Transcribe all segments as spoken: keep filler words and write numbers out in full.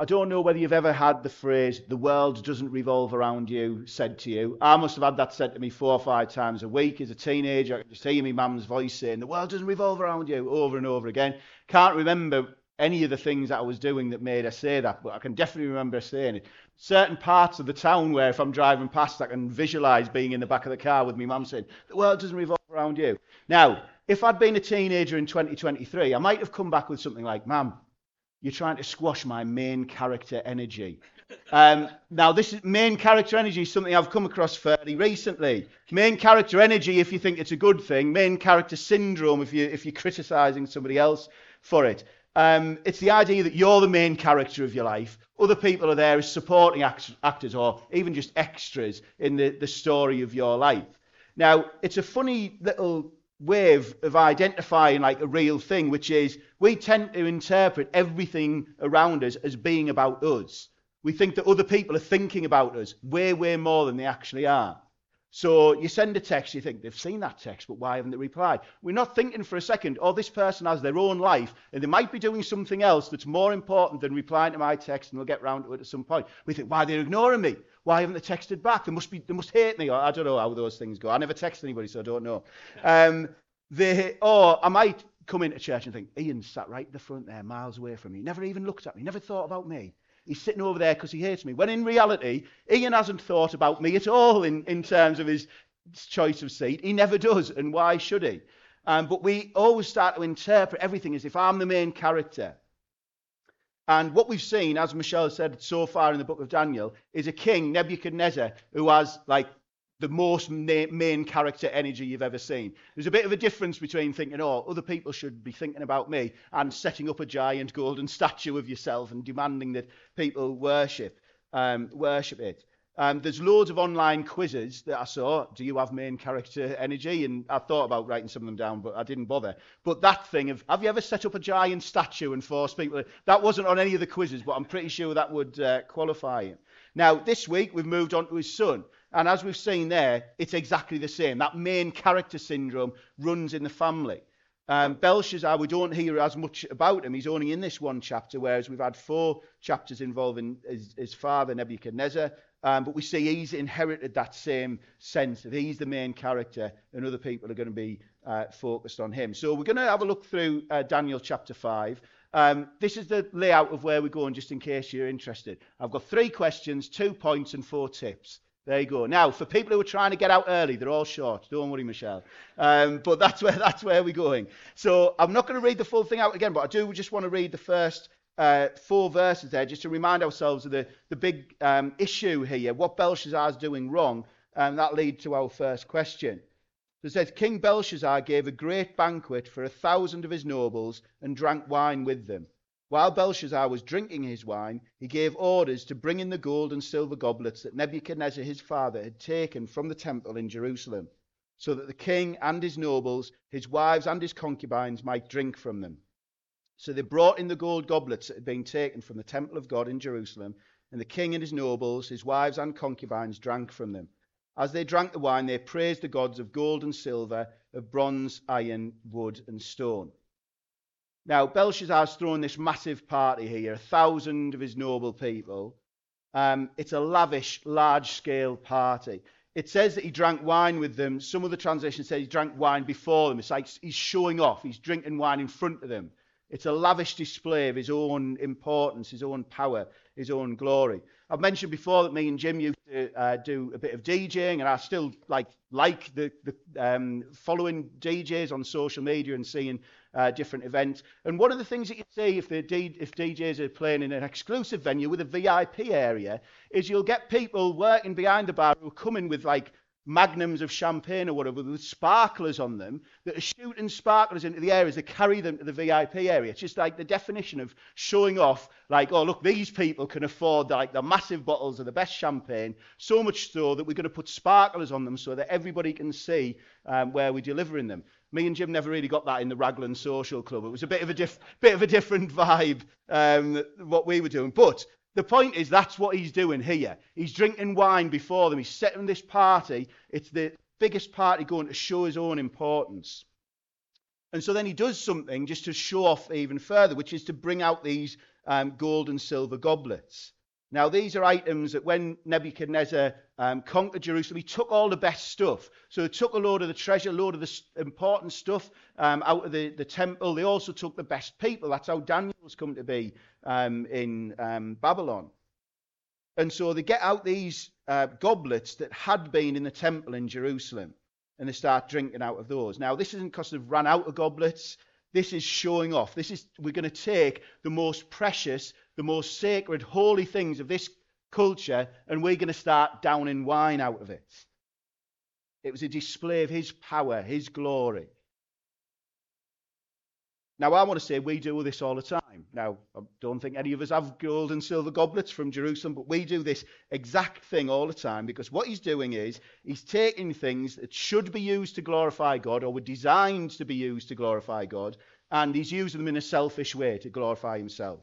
I don't know whether you've ever had the phrase, the world doesn't revolve around you, said to you. I must have had that said to me four or five times a week as a teenager. I could just hear my mum's voice saying, the world doesn't revolve around you, over and over again. Can't remember any of the things that I was doing that made her say that, but I can definitely remember saying it. Certain parts of the town where if I'm driving past, I can visualise being in the back of the car with my mum saying, the world doesn't revolve around you. Now, if I'd been a teenager in twenty twenty-three, I might have come back with something like, Mum, you're trying to squash my main character energy. Um, now, this is, main character energy is something I've come across fairly recently. Main character energy, if you think it's a good thing, main character syndrome, if, you, if you're criticising somebody else for it. Um, it's the idea that you're the main character of your life. Other people are there as supporting act- actors or even just extras in the, the story of your life. Now, it's a funny little wave of identifying like a real thing, which is we tend to interpret everything around us as being about us. We think that other people are thinking about us way, way more than they actually are. So you send a text, you think, they've seen that text, but why haven't they replied? We're not thinking for a second, oh, this person has their own life, and they might be doing something else that's more important than replying to my text, and we'll get round to it at some point. We think, why are they ignoring me? Why haven't they texted back? They must be, they must hate me. Or, I don't know how those things go. I never text anybody, so I don't know. Um, they, or I might come into church and think, Ian sat right at the front there, miles away from me, never even looked at me, never thought about me. He's sitting over there because he hates me. When in reality, Ian hasn't thought about me at all in, in terms of his choice of seat. He never does, and why should he? Um, but we always start to interpret everything as if I'm the main character. And what we've seen, as Michelle said so far in the book of Daniel, is a king, Nebuchadnezzar, who has like the most na- main character energy you've ever seen. There's a bit of a difference between thinking, oh, other people should be thinking about me, and setting up a giant golden statue of yourself and demanding that people worship um, worship it. Um, there's loads of online quizzes that I saw. Do you have main character energy? And I thought about writing some of them down, but I didn't bother. But that thing of, have you ever set up a giant statue and forced people? That wasn't on any of the quizzes, but I'm pretty sure that would uh, qualify him. Now, this week, we've moved on to his son. And as we've seen there, it's exactly the same. That main character syndrome runs in the family. Um, Belshazzar, we don't hear as much about him. He's only in this one chapter, whereas we've had four chapters involving his, his father, Nebuchadnezzar. Um, but we see he's inherited that same sense that he's the main character and other people are going to be uh, focused on him. So we're going to have a look through uh, Daniel chapter five. Um, this is the layout of where we're going, just in case you're interested. I've got three questions, two points and four tips. There you go. Now, for people who are trying to get out early, they're all short. Don't worry, Michelle. Um, but that's where that's where we're going. So I'm not going to read the full thing out again, but I do just want to read the first uh, four verses there, just to remind ourselves of the, the big um, issue here, what Belshazzar's doing wrong, and that leads to our first question. It says, King Belshazzar gave a great banquet for a thousand of his nobles and drank wine with them. While Belshazzar was drinking his wine, he gave orders to bring in the gold and silver goblets that Nebuchadnezzar his father had taken from the temple in Jerusalem, so that the king and his nobles, his wives and his concubines might drink from them. So they brought in the gold goblets that had been taken from the temple of God in Jerusalem, and the king and his nobles, his wives and concubines drank from them. As they drank the wine, they praised the gods of gold and silver, of bronze, iron, wood and stone. Now, Belshazzar's thrown this massive party here, a thousand of his noble people. Um, it's a lavish, large-scale party. It says that he drank wine with them. Some other translations say he drank wine before them. It's like he's showing off. He's drinking wine in front of them. It's a lavish display of his own importance, his own power, his own glory. I've mentioned before that me and Jim used to uh, do a bit of DJing, and I still like like the, the um, following D Js on social media and seeing uh, different events. And one of the things that you see if the D- if D Js are playing in an exclusive venue with a V I P area is you'll get people working behind the bar who are coming with like magnums of champagne or whatever with sparklers on them that are shooting sparklers into the air as they carry them to the V I P area. It's just like the definition of showing off, like, oh, look, these people can afford like the massive bottles of the best champagne, so much so that we're going to put sparklers on them so that everybody can see um, where we're delivering them. Me and Jim never really got that in the Raglan Social Club. It was a bit of a, diff- bit of a different vibe, um, what we were doing. But the point is, that's what he's doing here. He's drinking wine before them. He's setting this party. It's the biggest party going to show his own importance. And so then he does something just to show off even further, which is to bring out these um, gold and silver goblets. Now, these are items that when Nebuchadnezzar um, conquered Jerusalem, he took all the best stuff. So he took a load of the treasure, a load of the important stuff um, out of the, the temple. They also took the best people. That's how Daniel's come to be um, in um, Babylon. And so they get out these uh, goblets that had been in the temple in Jerusalem, and they start drinking out of those. Now, this isn't because they've run out of goblets. This is showing off. This is, we're going to take the most precious, the most sacred, holy things of this culture, and we're going to start downing wine out of it. It was a display of his power, his glory. Now, I want to say we do this all the time. Now, I don't think any of us have gold and silver goblets from Jerusalem, but we do this exact thing all the time, because what he's doing is he's taking things that should be used to glorify God, or were designed to be used to glorify God, and he's using them in a selfish way to glorify himself.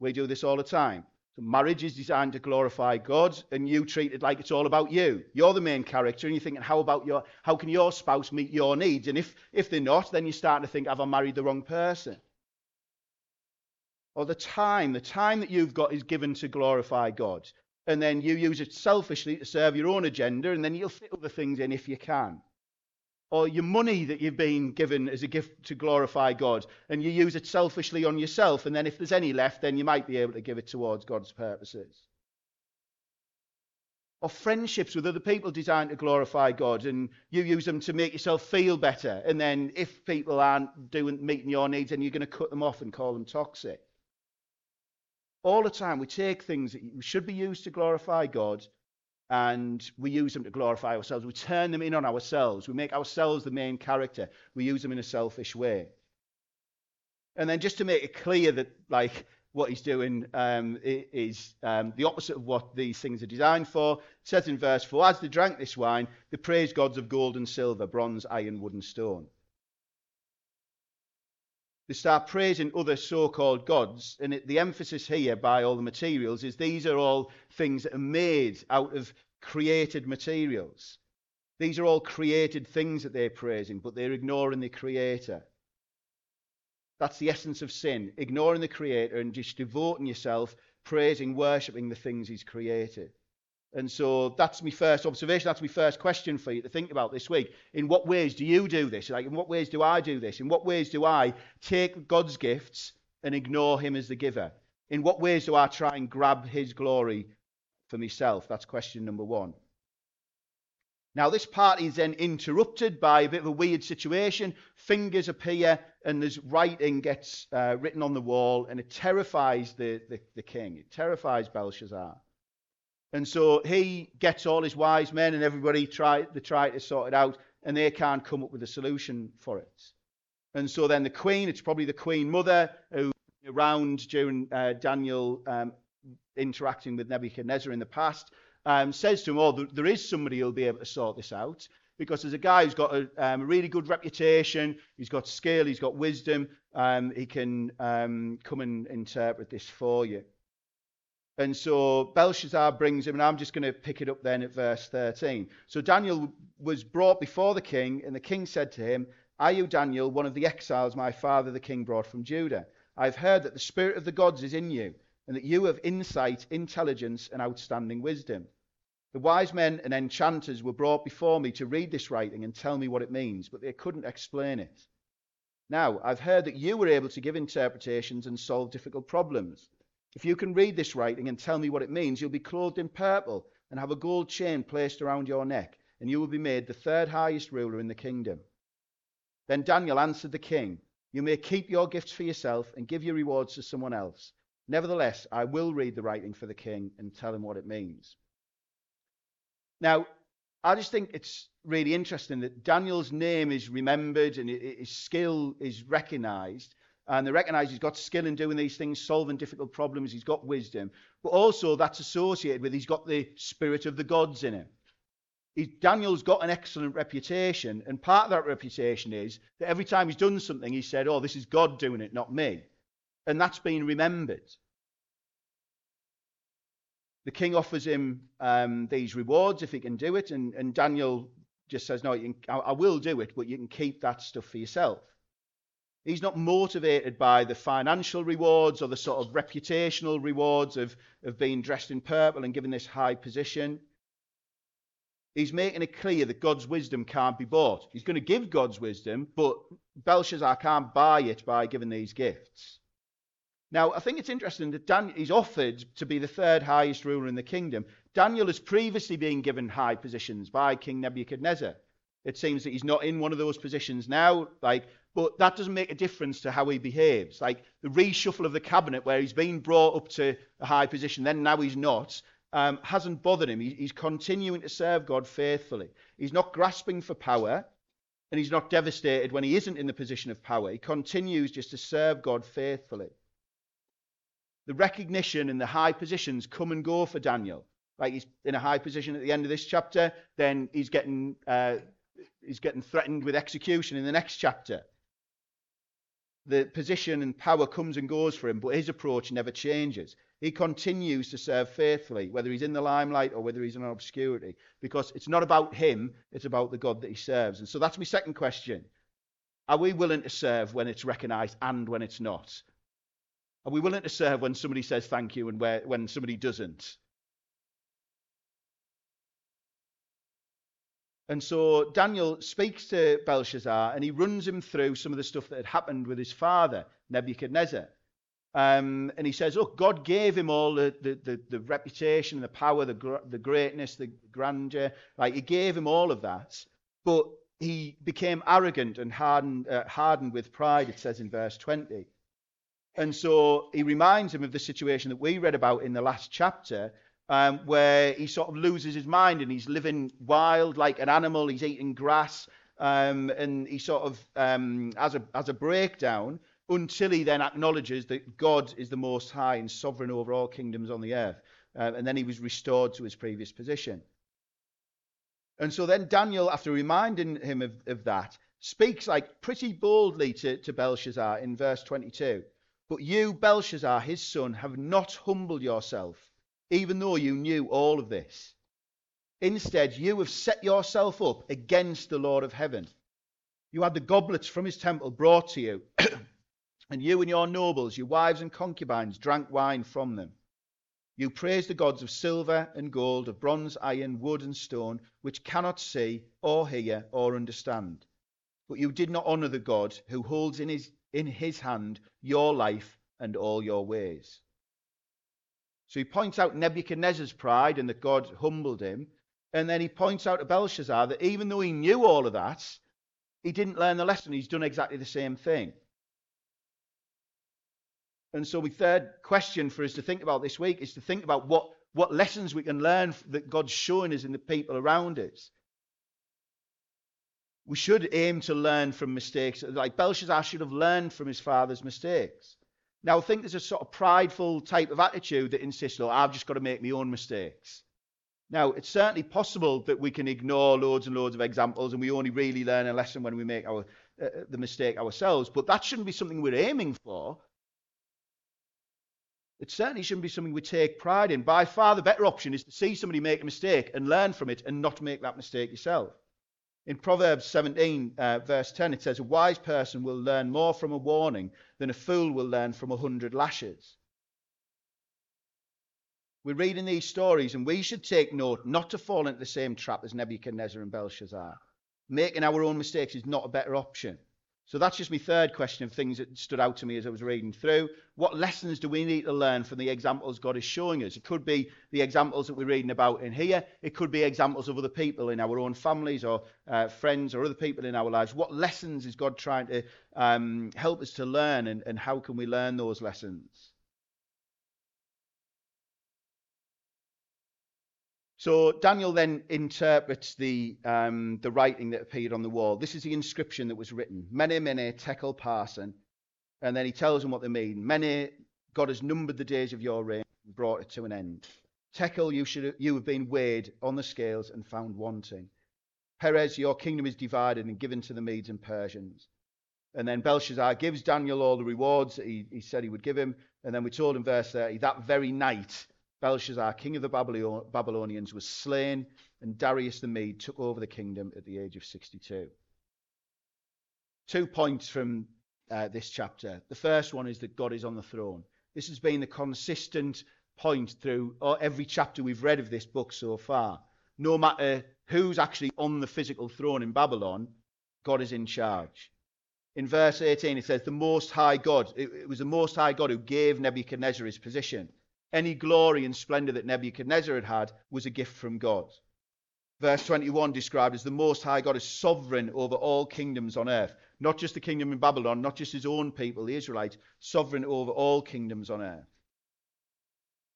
We do this all the time. So marriage is designed to glorify God, and you treat it like it's all about you. You're the main character, and you're thinking, how about your, how can your spouse meet your needs? And if, if they're not, then you're starting to think, have I married the wrong person? Or the time, the time that you've got is given to glorify God, and then you use it selfishly to serve your own agenda, and then you'll fit other things in if you can. Or your money that you've been given as a gift to glorify God, and you use it selfishly on yourself, and then if there's any left, then you might be able to give it towards God's purposes. Or friendships with other people designed to glorify God, and you use them to make yourself feel better, and then if people aren't doing meeting your needs, then you're going to cut them off and call them toxic. All the time we take things that should be used to glorify God, and we use them to glorify ourselves. We turn them in on ourselves. We make ourselves the main character. We use them in a selfish way. And then just to make it clear that, like, what he's doing um, is um, the opposite of what these things are designed for, it says in verse four, as they drank this wine, they praised gods of gold and silver, bronze, iron, wood, and stone. They start praising other so-called gods, and it, the emphasis here by all the materials is these are all things that are made out of created materials. These are all created things that they're praising, but they're ignoring the Creator. That's the essence of sin, ignoring the Creator and just devoting yourself, praising, worshipping the things he's created. And so that's my first observation. That's my first question for you to think about this week. In what ways do you do this? Like, in what ways do I do this? In what ways do I take God's gifts and ignore him as the giver? In what ways do I try and grab his glory for myself? That's question number one. Now, this part is then interrupted by a bit of a weird situation. Fingers appear, and this writing gets uh, written on the wall, and it terrifies the, the, the king. It terrifies Belshazzar. And so he gets all his wise men, and everybody try, they try to sort it out, and they can't come up with a solution for it. And so then the queen, it's probably the queen mother, who around during uh, Daniel um, interacting with Nebuchadnezzar in the past, um, says to him, oh, there is somebody who'll be able to sort this out, because there's a guy who's got a um, really good reputation, he's got skill, he's got wisdom, um, he can um, come and interpret this for you. And so Belshazzar brings him, and I'm just going to pick it up then at verse thirteen. So Daniel was brought before the king, and the king said to him, are you Daniel, one of the exiles my father the king brought from Judah? I've heard that the spirit of the gods is in you, and that you have insight, intelligence, and outstanding wisdom. The wise men and enchanters were brought before me to read this writing and tell me what it means, but they couldn't explain it. Now, I've heard that you were able to give interpretations and solve difficult problems. If you can read this writing and tell me what it means, you'll be clothed in purple and have a gold chain placed around your neck, and you will be made the third highest ruler in the kingdom. Then Daniel answered the king, you may keep your gifts for yourself and give your rewards to someone else. Nevertheless, I will read the writing for the king and tell him what it means. Now, I just think it's really interesting that Daniel's name is remembered and his skill is recognized. And they recognize he's got skill in doing these things, solving difficult problems, he's got wisdom. But also that's associated with he's got the spirit of the gods in him. He's, Daniel's got an excellent reputation, and part of that reputation is that every time he's done something, he said, oh, this is God doing it, not me. And that's been remembered. The king offers him um, these rewards if he can do it, and, and Daniel just says, no, you can, I, I will do it, but you can keep that stuff for yourself. He's not motivated by the financial rewards or the sort of reputational rewards of, of being dressed in purple and given this high position. He's making it clear that God's wisdom can't be bought. He's going to give God's wisdom, but Belshazzar can't buy it by giving these gifts. Now, I think it's interesting that Daniel is offered to be the third highest ruler in the kingdom. Daniel has previously been given high positions by King Nebuchadnezzar. It seems that he's not in one of those positions now, like, but that doesn't make a difference to how he behaves. Like the reshuffle of the cabinet where he's been brought up to a high position, then now he's not, um, hasn't bothered him. He, he's continuing to serve God faithfully. He's not grasping for power, and he's not devastated when he isn't in the position of power. He continues just to serve God faithfully. The recognition and the high positions come and go for Daniel. Like he's in a high position at the end of this chapter, then he's getting uh, he's getting threatened with execution in the next chapter. The position and power comes and goes for him, but his approach never changes. He continues to serve faithfully, whether he's in the limelight or whether he's in obscurity, because it's not about him, it's about the God that he serves. And so that's my second question. Are we willing to serve when it's recognized and when it's not? Are we willing to serve when somebody says thank you and where, when somebody doesn't? And so Daniel speaks to Belshazzar and he runs him through some of the stuff that had happened with his father, Nebuchadnezzar. Um, and he says, oh, God gave him all the, the, the, the reputation, the power, the, gr- the greatness, the grandeur. Like he gave him all of that, but he became arrogant and hardened, uh, hardened with pride, it says in verse twenty. And so he reminds him of the situation that we read about in the last chapter, Um, where he sort of loses his mind and he's living wild like an animal, he's eating grass, um, and he sort of um, has a, has a breakdown until he then acknowledges that God is the most high and sovereign over all kingdoms on the earth. Uh, and then he was restored to his previous position. And so then Daniel, after reminding him of, of that, speaks like pretty boldly to, to Belshazzar in verse twenty-two. But you, Belshazzar, his son, have not humbled yourself, even though you knew all of this. Instead, you have set yourself up against the Lord of heaven. You had the goblets from his temple brought to you, and you and your nobles, your wives and concubines, drank wine from them. You praised the gods of silver and gold, of bronze, iron, wood and stone, which cannot see or hear or understand. But you did not honour the God who holds in his, in his hand your life and all your ways. So he points out Nebuchadnezzar's pride and that God humbled him. And then he points out to Belshazzar that even though he knew all of that, he didn't learn the lesson. He's done exactly the same thing. And so the third question for us to think about this week is to think about what, what lessons we can learn that God's showing us in the people around us. We should aim to learn from mistakes. Like Belshazzar should have learned from his father's mistakes. Now, I think there's a sort of prideful type of attitude that insists, oh, I've just got to make my own mistakes. Now, it's certainly possible that we can ignore loads and loads of examples and we only really learn a lesson when we make our, uh, the mistake ourselves, but that shouldn't be something we're aiming for. It certainly shouldn't be something we take pride in. By far the better option is to see somebody make a mistake and learn from it and not make that mistake yourself. In Proverbs seventeen, uh, verse ten, it says, a wise person will learn more from a warning than a fool will learn from a hundred lashes. We're reading these stories, and we should take note not to fall into the same trap as Nebuchadnezzar and Belshazzar. Making our own mistakes is not a better option. So that's just my third question of things that stood out to me as I was reading through. What lessons do we need to learn from the examples God is showing us? It could be the examples that we're reading about in here. It could be examples of other people in our own families or uh, friends or other people in our lives. What lessons is God trying to um, help us to learn, and, and how can we learn those lessons? So Daniel then interprets the um, the writing that appeared on the wall. This is the inscription that was written. Mene, mene, tekel, parson. And then he tells them what they mean. Mene, God has numbered the days of your reign and brought it to an end. Tekel, you should you have been weighed on the scales and found wanting. Perez, your kingdom is divided and given to the Medes and Persians. And then Belshazzar gives Daniel all the rewards that he, he said he would give him. And then we told him, verse thirty, that very night, Belshazzar, king of the Babylonians, was slain, and Darius the Mede took over the kingdom at the age of sixty-two. Two points from uh, this chapter. The first one is that God is on the throne. This has been the consistent point through every chapter we've read of this book so far. No matter who's actually on the physical throne in Babylon, God is in charge. In verse eighteen, it says, the Most High God, it, it was the Most High God who gave Nebuchadnezzar his position. Any glory and splendor that Nebuchadnezzar had had was a gift from God. Verse twenty-one described as the Most High God is sovereign over all kingdoms on earth. Not just the kingdom in Babylon, not just his own people, the Israelites, sovereign over all kingdoms on earth.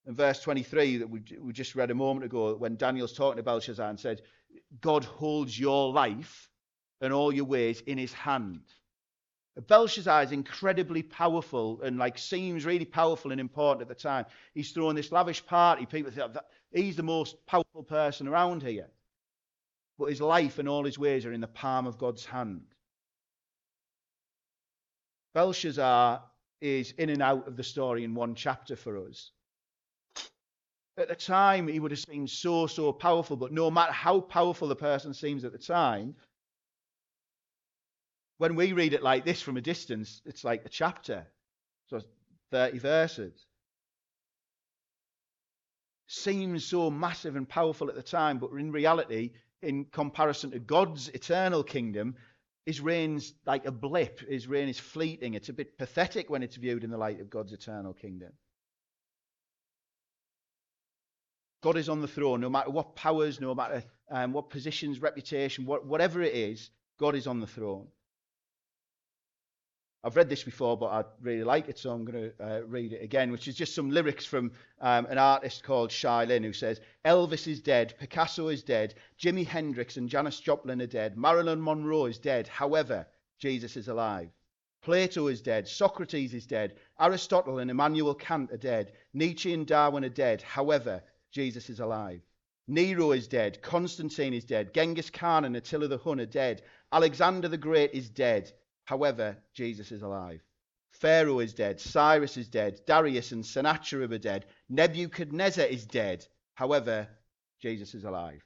And verse twenty-three that we, we just read a moment ago, when Daniel's talking to Belshazzar and said, God holds your life and all your ways in his hand. Belshazzar is incredibly powerful and like seems really powerful and important at the time. He's throwing this lavish party. People think that he's the most powerful person around here. But his life and all his ways are in the palm of God's hand. Belshazzar is in and out of the story in one chapter for us. At the time, he would have seemed so, so powerful, but no matter how powerful the person seems at the time, when we read it like this from a distance, it's like a chapter, so thirty verses. Seems so massive and powerful at the time, but in reality, in comparison to God's eternal kingdom, his reign's like a blip. His reign is fleeting. It's a bit pathetic when it's viewed in the light of God's eternal kingdom. God is on the throne, no matter what powers, no matter um, what positions, reputation, what, whatever it is, God is on the throne. I've read this before, but I really like it, so I'm going to uh, read it again, which is just some lyrics from um, an artist called Shylin, who says, Elvis is dead, Picasso is dead, Jimi Hendrix and Janis Joplin are dead, Marilyn Monroe is dead, however, Jesus is alive. Plato is dead, Socrates is dead, Aristotle and Immanuel Kant are dead, Nietzsche and Darwin are dead, however, Jesus is alive. Nero is dead. Constantine is dead. Genghis Khan and Attila the Hun are dead. Alexander the Great is dead. However, Jesus is alive. Pharaoh is dead. Cyrus is dead. Darius and Sennacherib are dead. Nebuchadnezzar is dead. However, Jesus is alive.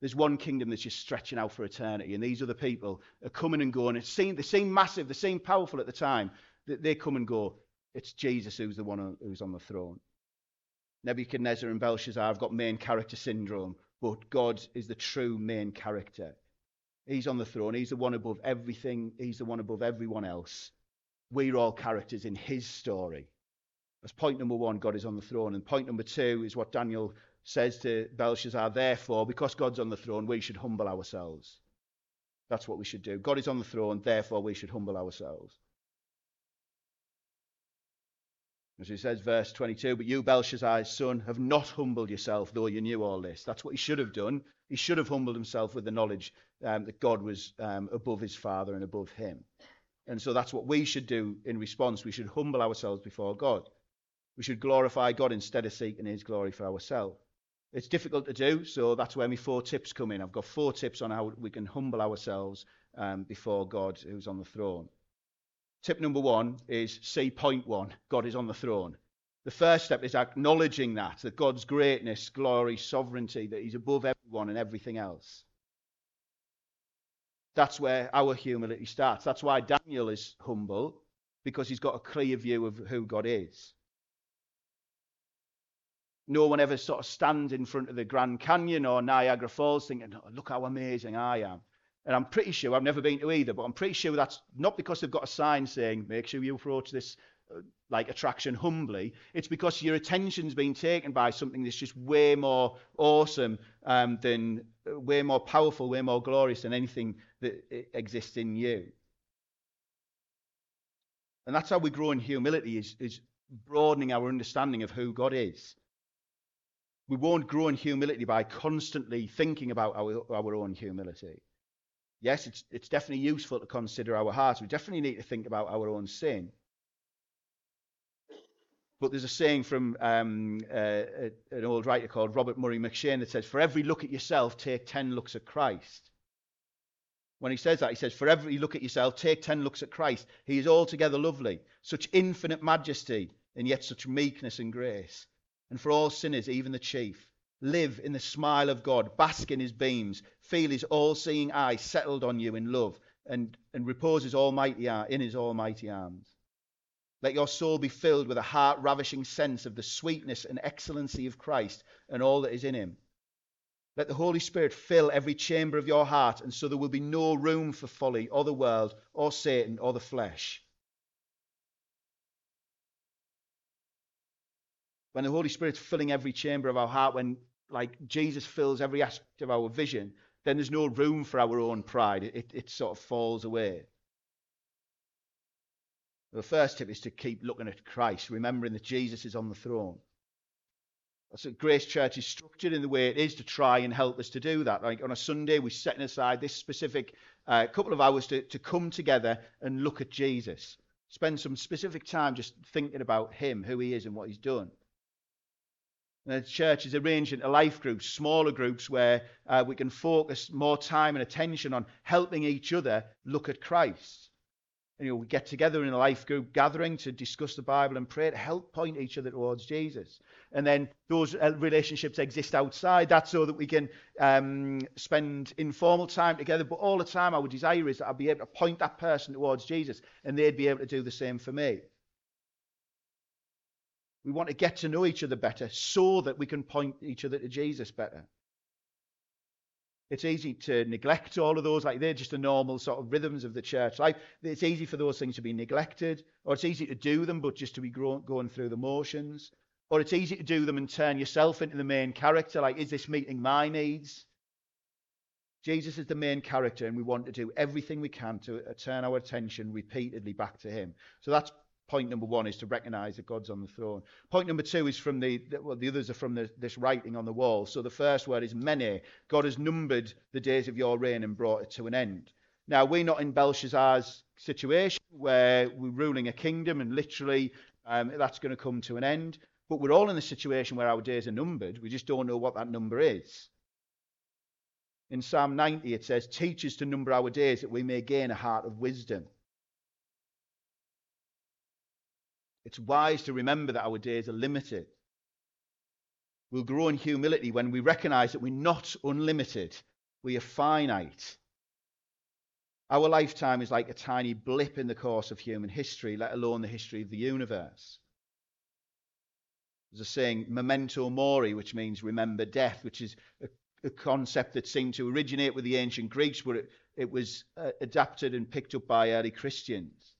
There's one kingdom that's just stretching out for eternity, and these other people are coming and going. It seemed, they seem massive. They seem powerful at the time. They come and go. It's Jesus who's the one who's on the throne. Nebuchadnezzar and Belshazzar have got main character syndrome, but God is the true main character. He's on the throne. He's the one above everything. He's the one above everyone else. We're all characters in his story. That's point number one, God is on the throne. And point number two is what Daniel says to Belshazzar, therefore, because God's on the throne, we should humble ourselves. That's what we should do. God is on the throne, therefore we should humble ourselves. As he says, verse twenty-two, but you, Belshazzar's son, have not humbled yourself, though you knew all this. That's what he should have done. He should have humbled himself with the knowledge um, that God was um, above his father and above him. And so that's what we should do in response. We should humble ourselves before God. We should glorify God instead of seeking his glory for ourselves. It's difficult to do, so that's where my four tips come in. I've got four tips on how we can humble ourselves um, before God, who's on the throne. Tip number one is see point one, God is on the throne. The first step is acknowledging that, that God's greatness, glory, sovereignty, that he's above everyone and everything else. That's where our humility starts. That's why Daniel is humble, because he's got a clear view of who God is. No one ever sort of stands in front of the Grand Canyon or Niagara Falls thinking, oh, look how amazing I am. And I'm pretty sure, I've never been to either, but I'm pretty sure that's not because they've got a sign saying, make sure you approach this uh, like attraction humbly. It's because your attention's been taken by something that's just way more awesome um, than, uh, way more powerful, way more glorious than anything that exists in you. And that's how we grow in humility, is, is broadening our understanding of who God is. We won't grow in humility by constantly thinking about our, our own humility. Yes, it's, it's definitely useful to consider our hearts. We definitely need to think about our own sin. But there's a saying from um, uh, an old writer called Robert Murray M'Cheyne that says, for every look at yourself, take ten looks at Christ. When he says that, he says, for every look at yourself, take ten looks at Christ. He is altogether lovely, such infinite majesty, and yet such meekness and grace. And for all sinners, even the chief. Live in the smile of God, bask in his beams, feel his all-seeing eye settled on you in love and, and repose his almighty arm, in his almighty arms. Let your soul be filled with a heart-ravishing sense of the sweetness and excellency of Christ and all that is in him. Let the Holy Spirit fill every chamber of your heart, and so there will be no room for folly or the world or Satan or the flesh. When the Holy Spirit's filling every chamber of our heart, when like Jesus fills every aspect of our vision, then there's no room for our own pride. It, it, it sort of falls away. The first tip is to keep looking at Christ, remembering that Jesus is on the throne. That's what Grace Church is structured in the way it is to try and help us to do that. Like on a Sunday, we're setting aside this specific uh, couple of hours to, to come together and look at Jesus. Spend some specific time just thinking about him, who he is and what he's done. And the church is arranged into life groups, smaller groups where uh, we can focus more time and attention on helping each other look at Christ. And, you know, we get together in a life group gathering to discuss the Bible and pray to help point each other towards Jesus. And then those relationships exist outside. That's so that we can um, spend informal time together. But all the time our desire is that I'll be able to point that person towards Jesus and they'd be able to do the same for me. We want to get to know each other better so that we can point each other to Jesus better. It's easy to neglect all of those, like they're just the normal sort of rhythms of the church life. It's easy for those things to be neglected, or it's easy to do them, but just to be going through the motions. Or it's easy to do them and turn yourself into the main character, like, is this meeting my needs? Jesus is the main character, and we want to do everything we can to turn our attention repeatedly back to him. So that's point number one, is to recognize that God's on the throne. Point number two is from the, well, the others are from the, this writing on the wall. So the first word is many. God has numbered the days of your reign and brought it to an end. Now, we're not in Belshazzar's situation where we're ruling a kingdom and literally um, that's going to come to an end. But we're all in the situation where our days are numbered. We just don't know what that number is. In Psalm ninety, it says, teach us to number our days that we may gain a heart of wisdom. It's wise to remember that our days are limited. We'll grow in humility when we recognize that we're not unlimited. We are finite. Our lifetime is like a tiny blip in the course of human history, let alone the history of the universe. There's a saying, memento mori, which means remember death, which is a, a concept that seemed to originate with the ancient Greeks, but it, it was uh, adapted and picked up by early Christians.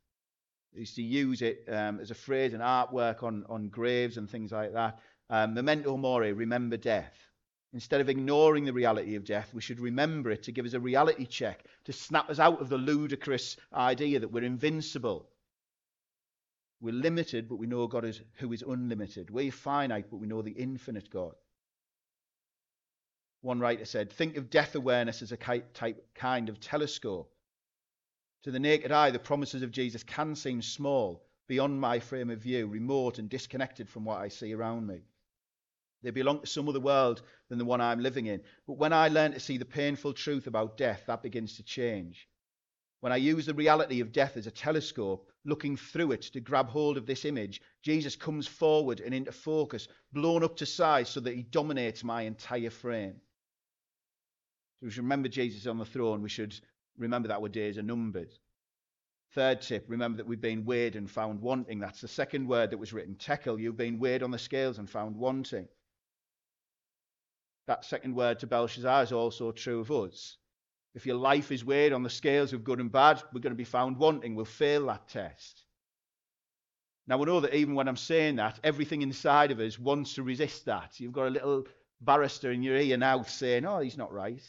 They used to use it um, as a phrase and artwork on, on graves and things like that. Um, Memento mori, remember death. Instead of ignoring the reality of death, we should remember it to give us a reality check, to snap us out of the ludicrous idea that we're invincible. We're limited, but we know God is, who is unlimited. We're finite, but we know the infinite God. One writer said, think of death awareness as a type, kind of telescope. To the naked eye, the promises of Jesus can seem small, beyond my frame of view, remote and disconnected from what I see around me. They belong to some other world than the one I'm living in. But when I learn to see the painful truth about death, that begins to change. When I use the reality of death as a telescope, looking through it to grab hold of this image, Jesus comes forward and into focus, blown up to size so that he dominates my entire frame. So we should remember Jesus on the throne. We should remember that our days are numbered. Third tip, remember that we've been weighed and found wanting. That's the second word that was written, tekel. You've been weighed on the scales and found wanting. That second word to Belshazzar is also true of us. If your life is weighed on the scales of good and bad, we're going to be found wanting. We'll fail that test. Now, we know that even when I'm saying that, everything inside of us wants to resist that. You've got a little barrister in your ear now saying, oh, he's not right.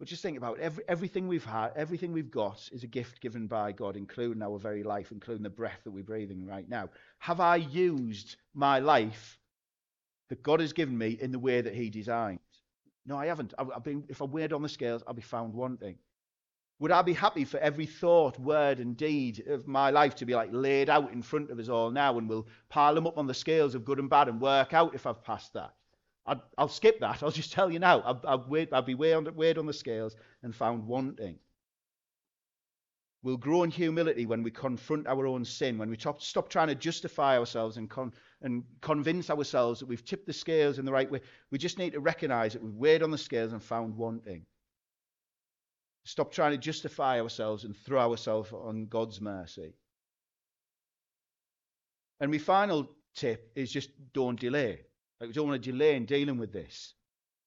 But just think about it. Every, everything we've had, everything we've got is a gift given by God, including our very life, including the breath that we're breathing right now. Have I used my life that God has given me in the way that he designed? No, I haven't. I've, I've been, if I'm weighed on the scales, I'll be found wanting. Would I be happy for every thought, word and deed of my life to be like laid out in front of us all now, and we'll pile them up on the scales of good and bad and work out if I've passed that? I'd, I'll skip that. I'll just tell you now. I'd, I'd, weighed, I'd be weighed on, weighed on the scales and found wanting. We'll grow in humility when we confront our own sin, when we top, stop trying to justify ourselves and, con, and convince ourselves that we've tipped the scales in the right way. We just need to recognize that we've weighed on the scales and found wanting. Stop trying to justify ourselves and throw ourselves on God's mercy. And my final tip is just don't delay. Like, we don't want to delay in dealing with this.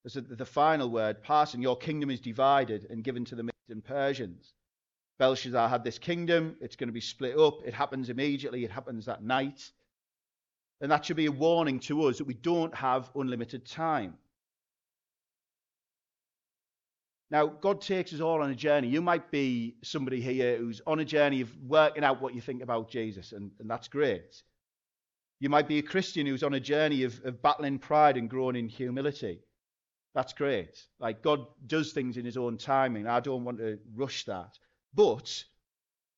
There's a, the final word, passing. Your kingdom is divided and given to the Medes and Persians. Belshazzar had this kingdom. It's going to be split up. It happens immediately. It happens that night. And that should be a warning to us that we don't have unlimited time. Now, God takes us all on a journey. You might be somebody here who's on a journey of working out what you think about Jesus, and, and that's great. You might be a Christian who's on a journey of, of battling pride and growing in humility. That's great. Like, God does things in his own timing. I don't want to rush that. But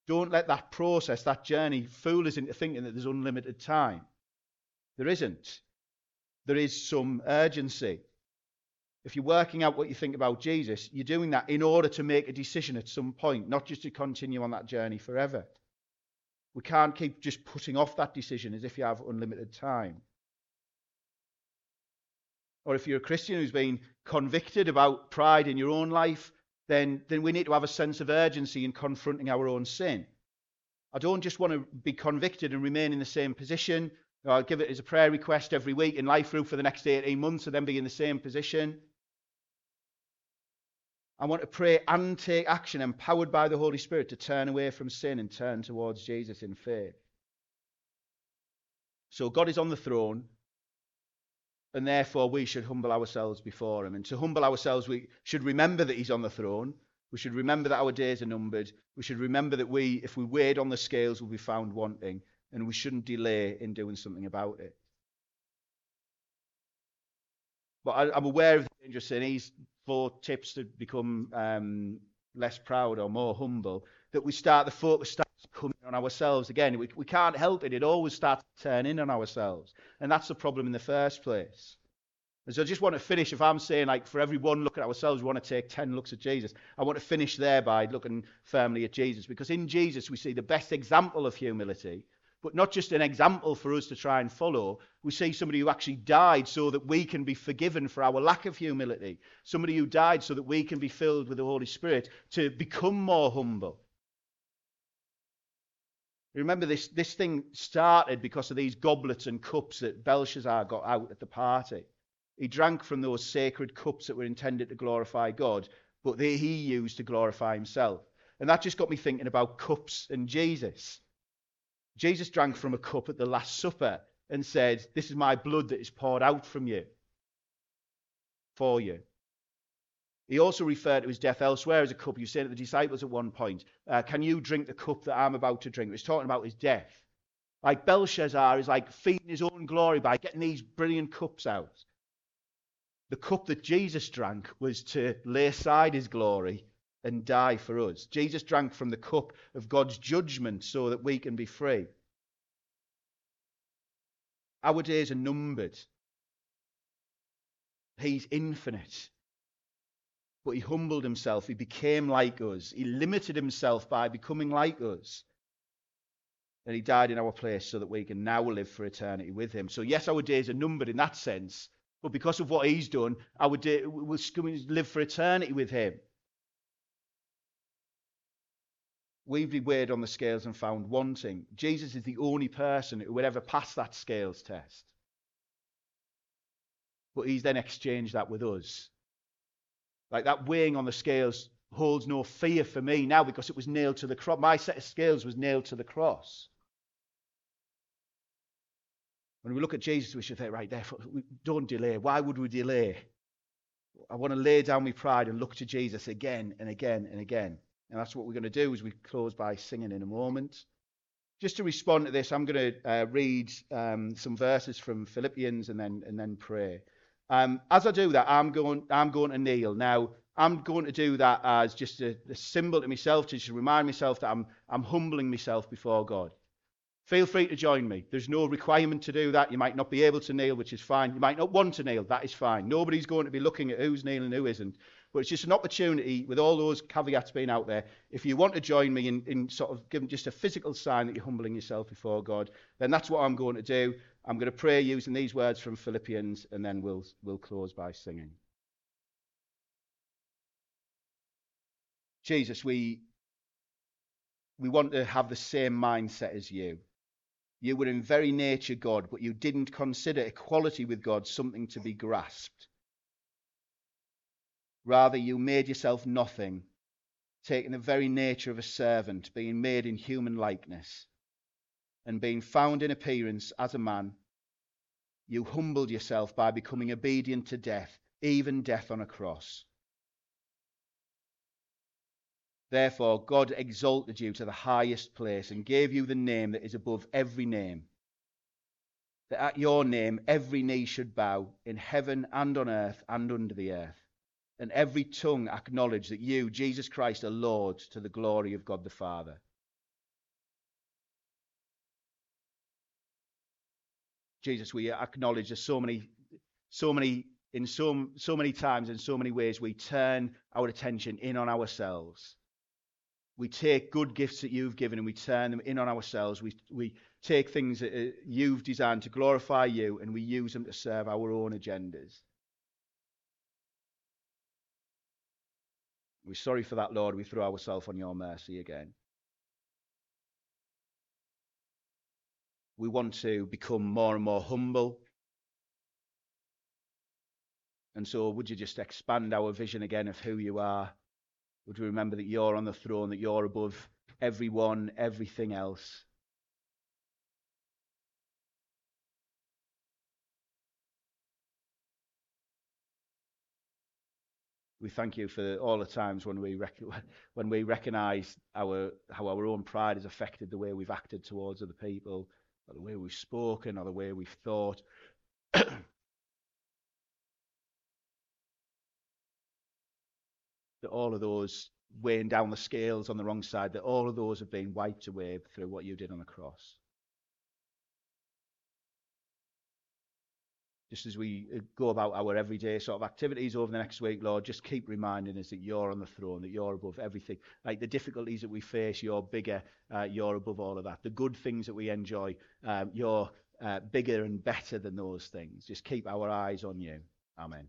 don't let that process, that journey, fool us into thinking that there's unlimited time. There isn't. There is some urgency. If you're working out what you think about Jesus, you're doing that in order to make a decision at some point, not just to continue on that journey forever. We can't keep just putting off that decision as if you have unlimited time. Or if you're a Christian who's been convicted about pride in your own life, then, then we need to have a sense of urgency in confronting our own sin. I don't just want to be convicted and remain in the same position. I'll give it as a prayer request every week in Life Group for the next eighteen months and then be in the same position. I want to pray and take action, empowered by the Holy Spirit, to turn away from sin and turn towards Jesus in faith. So God is on the throne, and therefore we should humble ourselves before him. And to humble ourselves, we should remember that he's on the throne. We should remember that our days are numbered. We should remember that we, if we weighed on the scales, will be found wanting. And we shouldn't delay in doing something about it. But I, I'm aware of the danger of saying these four tips to become um, less proud or more humble, that we start, the focus starts coming on ourselves again. We, we can't help it. It always starts to turn in on ourselves. And that's the problem in the first place. And so I just want to finish, if I'm saying, like, for every one look at ourselves, we want to take ten looks at Jesus. I want to finish there by looking firmly at Jesus, because in Jesus we see the best example of humility, but not just an example for us to try and follow. We see somebody who actually died so that we can be forgiven for our lack of humility. Somebody who died so that we can be filled with the Holy Spirit to become more humble. Remember, this, this thing started because of these goblets and cups that Belshazzar got out at the party. He drank from those sacred cups that were intended to glorify God, but that he used to glorify himself. And that just got me thinking about cups and Jesus. Jesus drank from a cup at the Last Supper and said, "This is my blood that is poured out from you, for you." He also referred to his death elsewhere as a cup. You said to the disciples at one point, uh, "Can you drink the cup that I'm about to drink?" He was talking about his death. Like, Belshazzar is like feeding his own glory by getting these brilliant cups out. The cup that Jesus drank was to lay aside his glory and die for us. Jesus drank from the cup of God's judgment so that we can be free. Our days are numbered. He's infinite. But he humbled himself. He became like us. He limited himself by becoming like us. And he died in our place so that we can now live for eternity with him. So yes, our days are numbered in that sense. But because of what he's done, our day, we'll live for eternity with him. We've been weighed on the scales and found wanting. Jesus is the only person who would ever pass that scales test. But he's then exchanged that with us. Like, that weighing on the scales holds no fear for me now because it was nailed to the cross. My set of scales was nailed to the cross. When we look at Jesus, we should think, right, therefore, don't delay. Why would we delay? I want to lay down my pride and look to Jesus again and again and again. And that's what we're going to do as we close by singing in a moment. Just to respond to this, I'm going to uh, read um, some verses from Philippians and then and then pray. Um, as I do that, I'm going I'm going to kneel. Now, I'm going to do that as just a, a symbol to myself to just remind myself that I'm I'm humbling myself before God. Feel free to join me. There's no requirement to do that. You might not be able to kneel, which is fine. You might not want to kneel. That is fine. Nobody's going to be looking at who's kneeling and who isn't. But it's just an opportunity, with all those caveats being out there, if you want to join me in, in sort of giving just a physical sign that you're humbling yourself before God, then that's what I'm going to do. I'm going to pray using these words from Philippians, and then we'll, we'll close by singing. Jesus, we we want to have the same mindset as you. You were in very nature God, but you didn't consider equality with God something to be grasped. Rather, you made yourself nothing, taking the very nature of a servant, being made in human likeness, and being found in appearance as a man. You humbled yourself by becoming obedient to death, even death on a cross. Therefore, God exalted you to the highest place and gave you the name that is above every name, that at your name every knee should bow, in heaven and on earth and under the earth, and every tongue acknowledge that you, Jesus Christ, are Lord, to the glory of God the Father. Jesus, we acknowledge there's so many, so many, in so, so many times, in so many ways, we turn our attention in on ourselves. We take good gifts that you've given and we turn them in on ourselves. We, we take things that you've designed to glorify you and we use them to serve our own agendas. We're sorry for that, Lord. We throw ourselves on your mercy again. We want to become more and more humble. And so would you just expand our vision again of who you are? Would we remember that you're on the throne, that you're above everyone, everything else? We thank you for all the times when we rec- when we recognise our how our own pride has affected the way we've acted towards other people, or the way we've spoken, or the way we've thought. That all of those weighing down the scales on the wrong side, that all of those have been wiped away through what you did on the cross. Just as we go about our everyday sort of activities over the next week, Lord, just keep reminding us that you're on the throne, that you're above everything. Like the difficulties that we face, you're bigger, uh, you're above all of that. The good things that we enjoy, um, you're uh, bigger and better than those things. Just keep our eyes on you. Amen.